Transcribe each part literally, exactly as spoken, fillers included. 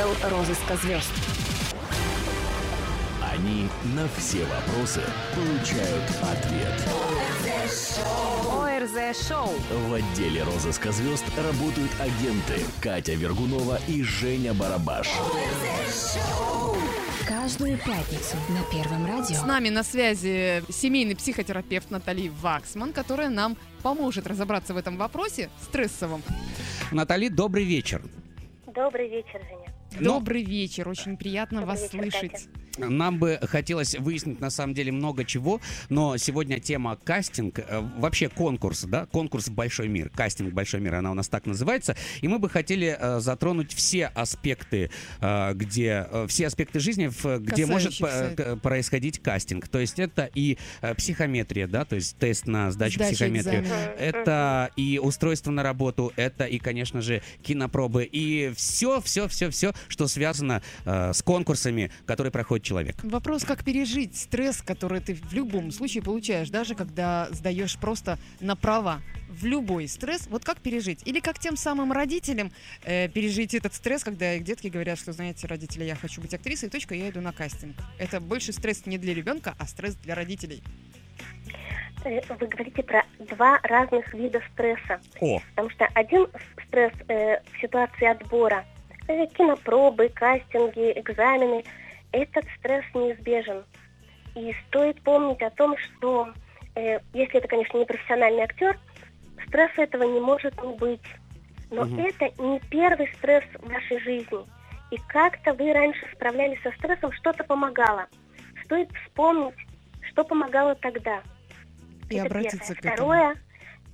отдел розыска звезд. Они на все вопросы получают ответ. ОРЗ-шоу. В отделе розыска звезд работают агенты Катя Вергунова и Женя Барабаш. Каждую пятницу на Первом радио. С нами на связи семейный психотерапевт Натали Ваксман, которая нам поможет разобраться в этом вопросе стрессовом. Натали, добрый вечер. Добрый вечер, Женя. Добрый Но... вечер, очень приятно Добрый вас вечер, слышать. Катя. Нам бы хотелось выяснить на самом деле много чего, но сегодня тема кастинг, вообще конкурс, да, конкурс «Большой мир», кастинг «Большой мир», она у нас так называется, и мы бы хотели затронуть все аспекты, где, все аспекты жизни, где может происходить кастинг, то есть это и психометрия, да, то есть тест на сдачу Сдача психометрию, экзамен. Это и устройство на работу, это и, конечно же, кинопробы, и все, все, все, все, что связано э, с конкурсами, которые проходит человек. Вопрос, как пережить стресс, который ты в любом случае получаешь, даже когда сдаешь просто на права. В любой стресс, вот как пережить? Или как тем самым родителям э, пережить этот стресс, когда их детки говорят, что, знаете, родители, я хочу быть актрисой, точка, я иду на кастинг. Это больше стресс не для ребенка, а стресс для родителей. Вы говорите про два разных вида стресса. О. Потому что один стресс э, в ситуации отбора, кинопробы, кастинги, экзамены. Этот стресс неизбежен. И стоит помнить о том, что, э, если это, конечно, не профессиональный актер, стресса этого не может не быть. Но угу. это не первый стресс в нашей жизни. И как-то вы раньше справлялись со стрессом, что-то помогало. Стоит вспомнить, что помогало тогда. И это обратиться первое. К этому.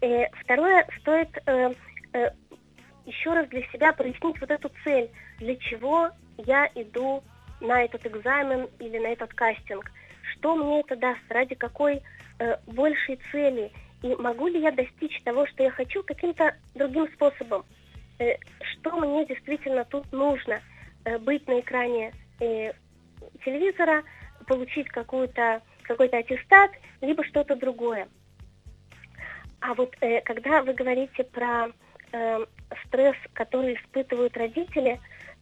Второе, э, второе стоит... Э, э, еще раз для себя прояснить вот эту цель, для чего я иду на этот экзамен или на этот кастинг, что мне это даст, ради какой э, большей цели, и могу ли я достичь того, что я хочу, каким-то другим способом, э, что мне действительно тут нужно, э, быть на экране э, телевизора, получить какую-то, какой-то аттестат, либо что-то другое. А вот э, когда вы говорите про... Э, стресс, который испытывают родители,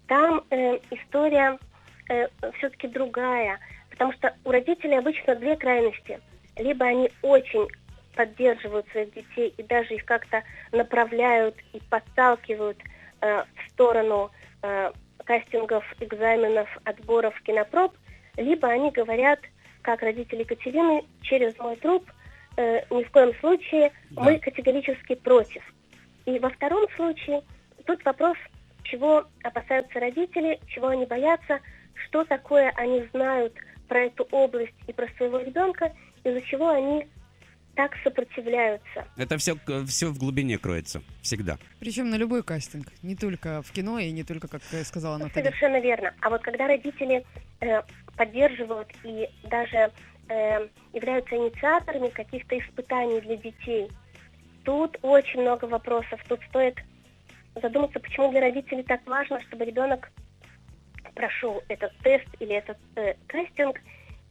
там э, история э, все-таки другая. Потому что у родителей обычно две крайности. Либо они очень поддерживают своих детей и даже их как-то направляют и подталкивают э, в сторону э, кастингов, экзаменов, отборов, кинопроб. Либо они говорят, как родители Екатерины, через мой труп, э, ни в коем случае, да. мы категорически против. И во втором случае тут вопрос, чего опасаются родители, чего они боятся, что такое они знают про эту область и про своего ребенка, из-за чего они так сопротивляются. Это все, все в глубине кроется, всегда. Причем на любой кастинг, не только в кино и не только, как сказала Наталья. Совершенно верно. А вот когда родители э, поддерживают и даже э, являются инициаторами каких-то испытаний для детей, тут очень много вопросов. Тут стоит задуматься, почему для родителей так важно, чтобы ребенок прошел этот тест или этот э, кастинг.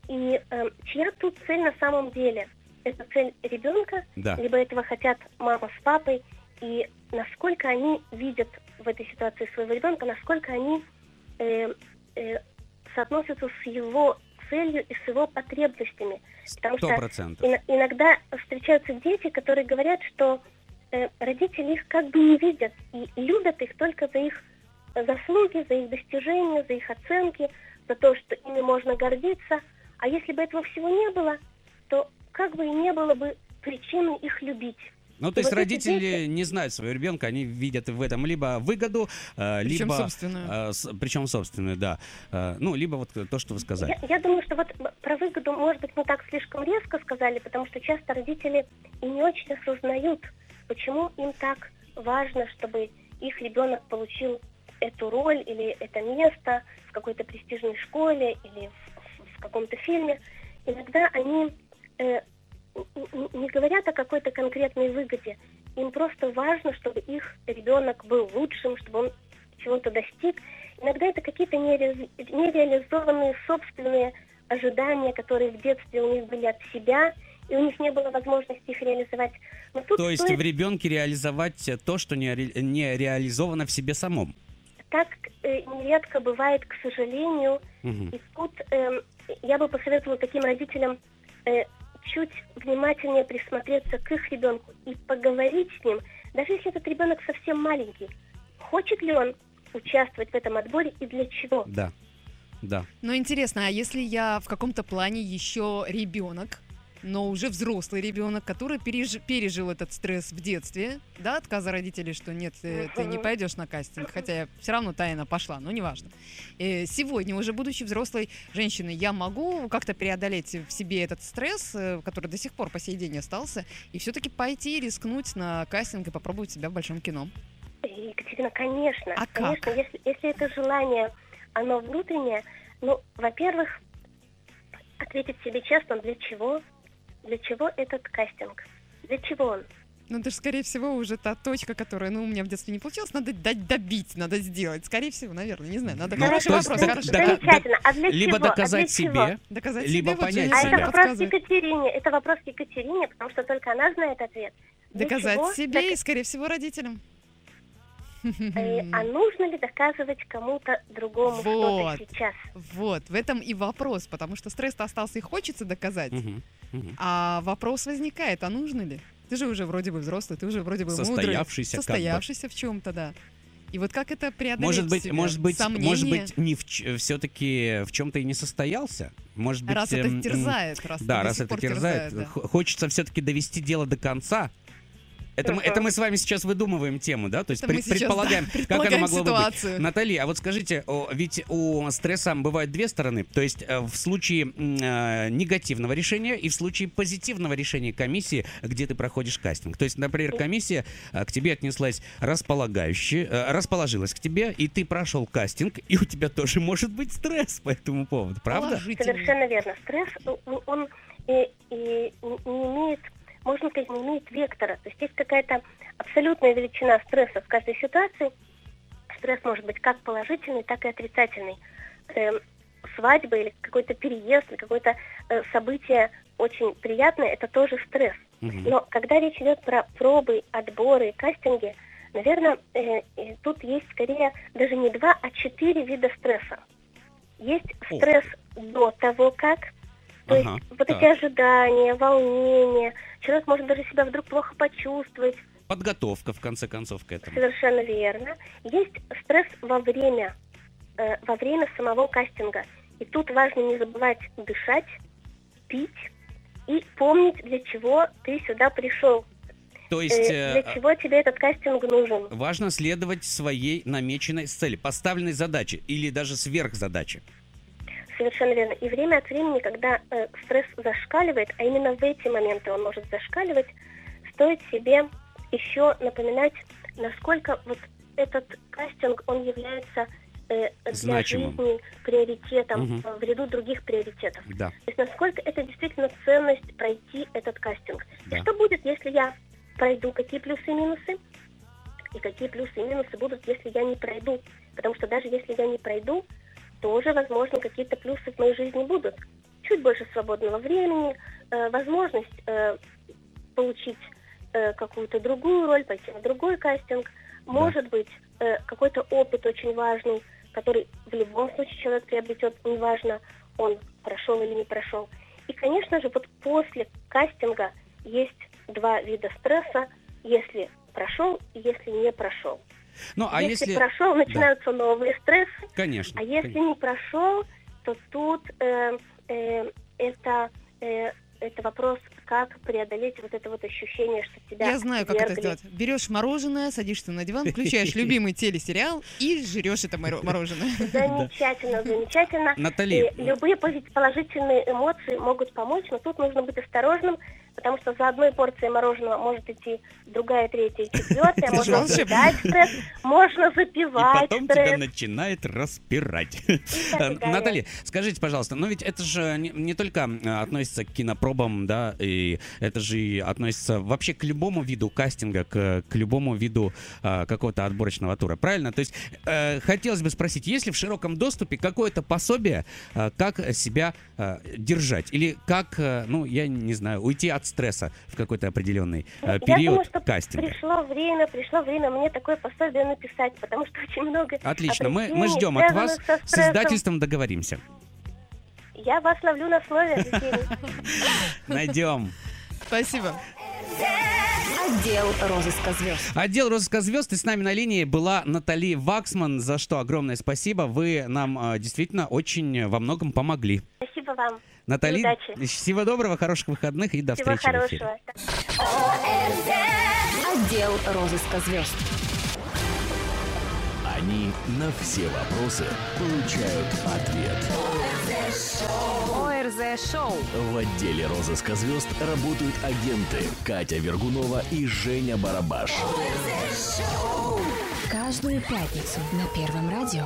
И э, чья тут цель на самом деле? Это цель ребенка, да. либо этого хотят мама с папой. И насколько они видят в этой ситуации своего ребенка, насколько они э, э, соотносятся с его целью и с его потребностями. Потому сто процентов. Что иногда встречаются дети, которые говорят, что э, родители их как бы не видят и любят их только за их заслуги, за их достижения, за их оценки, за то, что ими можно гордиться. А если бы этого всего не было, то как бы и не было бы причины их любить. Ну, то и есть вот родители дети... не знают своего ребенка, они видят в этом либо выгоду, либо... Причем собственную. С, причем собственную, да. Ну, либо вот то, что вы сказали. Я, я думаю, что вот про выгоду, может быть, мы так слишком резко сказали, потому что часто родители и не очень осознают, почему им так важно, чтобы их ребенок получил эту роль или это место в какой-то престижной школе или в, в каком-то фильме. Иногда они... Э, не говорят о какой-то конкретной выгоде. Им просто важно, чтобы их ребенок был лучшим, чтобы он чего-то достиг. Иногда это какие-то нере... нереализованные собственные ожидания, которые в детстве у них были от себя, и у них не было возможности их реализовать. Но тут то есть стоит... в ребенке реализовать то, что не, ре... не реализовано в себе самом? Так, э, нередко бывает, к сожалению. Угу. И тут э, я бы посоветовала таким родителям э, чуть внимательнее присмотреться к их ребенку и поговорить с ним, даже если этот ребенок совсем маленький. Хочет ли он участвовать в этом отборе и для чего? Да, да. Но интересно, а если я в каком-то плане еще ребенок, но уже взрослый ребенок, который переж... пережил этот стресс в детстве, да, отказа родителей, что нет, ты, ты не пойдешь на кастинг, хотя я все равно тайно пошла, но неважно. Сегодня, уже будучи взрослой женщиной, я могу как-то преодолеть в себе этот стресс, который до сих пор по сей день остался, и все-таки пойти рискнуть на кастинг и попробовать себя в большом кино? Екатерина, конечно. А конечно, как? Если, если это желание, оно внутреннее, ну, во-первых, ответить себе честно, для чего... Для чего этот кастинг? Для чего он? Ну, это же, скорее всего, уже та точка, которая, ну, у меня в детстве не получилось, надо дать добить, надо сделать. Скорее всего, наверное, не знаю. Надо ну, хороший вопрос, есть, хороший. Дока- Замечательно. А для либо чего? Доказать а себе, доказать либо себе, понять вот, себя. А это вопрос Екатерине, это вопрос Екатерине, потому что только она знает ответ. Для доказать чего? себе Док... и, скорее всего, родителям. А нужно ли доказывать кому-то другому вот, что-то сейчас? Вот, в этом и вопрос, потому что стресс-то остался и хочется доказать. Угу. А вопрос возникает, а нужно ли? Ты же уже вроде бы взрослый, ты уже вроде бы мудрый, состоявшийся, состоявшийся как бы в чем-то, да. И вот как это преодолеть? Может быть, может быть, может быть, не в, все-таки в чем-то и не состоялся. Может быть, раз это терзает, раз, да, раз это терзает, терзает да. Хочется все-таки довести дело до конца. Это мы, это мы с вами сейчас выдумываем тему, да? То есть пред, сейчас, предполагаем, да, предполагаем, как она могла ситуацию. Быть. Наталья, а вот скажите, ведь у стресса бывают две стороны. То есть в случае э, негативного решения и в случае позитивного решения комиссии, где ты проходишь кастинг. То есть, например, комиссия к тебе отнеслась располагающе, э, расположилась к тебе, и ты прошел кастинг, и у тебя тоже может быть стресс по этому поводу, правда? Совершенно верно. Стресс, он, он и, и не имеет... можно сказать, не имеет вектора. То есть есть какая-то абсолютная величина стресса в каждой ситуации. Стресс может быть как положительный, так и отрицательный. Эм, свадьба или какой-то переезд, или какое-то э, событие очень приятное, это тоже стресс. Угу. Но когда речь идет про пробы, отборы, кастинги, наверное, э, э, тут есть скорее даже не два, а четыре вида стресса. Есть стресс О. до того, как... То ага, есть вот так. эти ожидания, волнение, человек может даже себя вдруг плохо почувствовать. Подготовка, в конце концов, к этому. Совершенно верно. Есть стресс во время, э, во время самого кастинга. И тут важно не забывать дышать, пить и помнить, для чего ты сюда пришел. То есть, э, для чего тебе этот кастинг нужен. Важно следовать своей намеченной цели, поставленной задаче или даже сверхзадаче. Совершенно верно. И время от времени, когда э, стресс зашкаливает, а именно в эти моменты он может зашкаливать, стоит себе еще напоминать, насколько вот этот кастинг, он является э, для значимым. Жизни приоритетом, угу. в ряду других приоритетов. Да. То есть насколько это действительно ценность пройти этот кастинг. Да. И что будет, если я пройду, какие плюсы и минусы, и какие плюсы и минусы будут, если я не пройду. Потому что даже если я не пройду, тоже, возможно, какие-то плюсы в моей жизни будут. Чуть больше свободного времени, э, возможность э, получить э, какую-то другую роль, пойти на другой кастинг. Может да. быть, э, какой-то опыт очень важный, который в любом случае человек приобретет, неважно, он прошел или не прошел. И, конечно же, вот после кастинга есть два вида стресса, если прошел и если не прошел. Ну, а если, если прошел, начинаются да. новые стрессы. Конечно. А если конечно. не прошел, то тут э, э, это, э, это вопрос, как преодолеть вот это вот ощущение, что тебя Я знаю, вергли. Как это сделать. Берешь мороженое, садишься на диван, включаешь любимый телесериал и жрешь это мороженое. Замечательно, замечательно. Натали. Любые положительные эмоции могут помочь, но тут нужно быть осторожным, потому что за одной порцией мороженого может идти другая, третья, четвертая, можно съедать стресс, можно запивать. И потом стресс. тебя начинает распирать. Наталья, скажите, пожалуйста, но ведь это же не, не только относится к кинопробам, да, и это же и относится вообще к любому виду кастинга, к, к любому виду а, какого-то отборочного тура, правильно? То есть э, хотелось бы спросить, есть ли в широком доступе какое-то пособие, а, как себя а, держать? Или как, а, ну, я не знаю, уйти от стресса в какой-то определенный э, период. Я думаю, что кастинга. Пришло время, пришло время мне такое пособие написать, потому что очень много... Отлично, мы, мы ждем от вас, с издательством договоримся. Я вас ловлю на слове. Найдем. Спасибо. Отдел розыска звезд. Отдел розыска звезд. И с нами на линии была Натали Ваксман, за что огромное спасибо. Вы нам действительно очень во многом помогли. Спасибо вам. Натали, удачи. Всего доброго, хороших выходных и до всего встречи. Всего хорошего. Отдел розыска звезд. Они на все вопросы получают ответ. ОРЗ Шоу. В отделе розыска звезд работают агенты Катя Вергунова и Женя Барабаш. Каждую пятницу на Первом радио.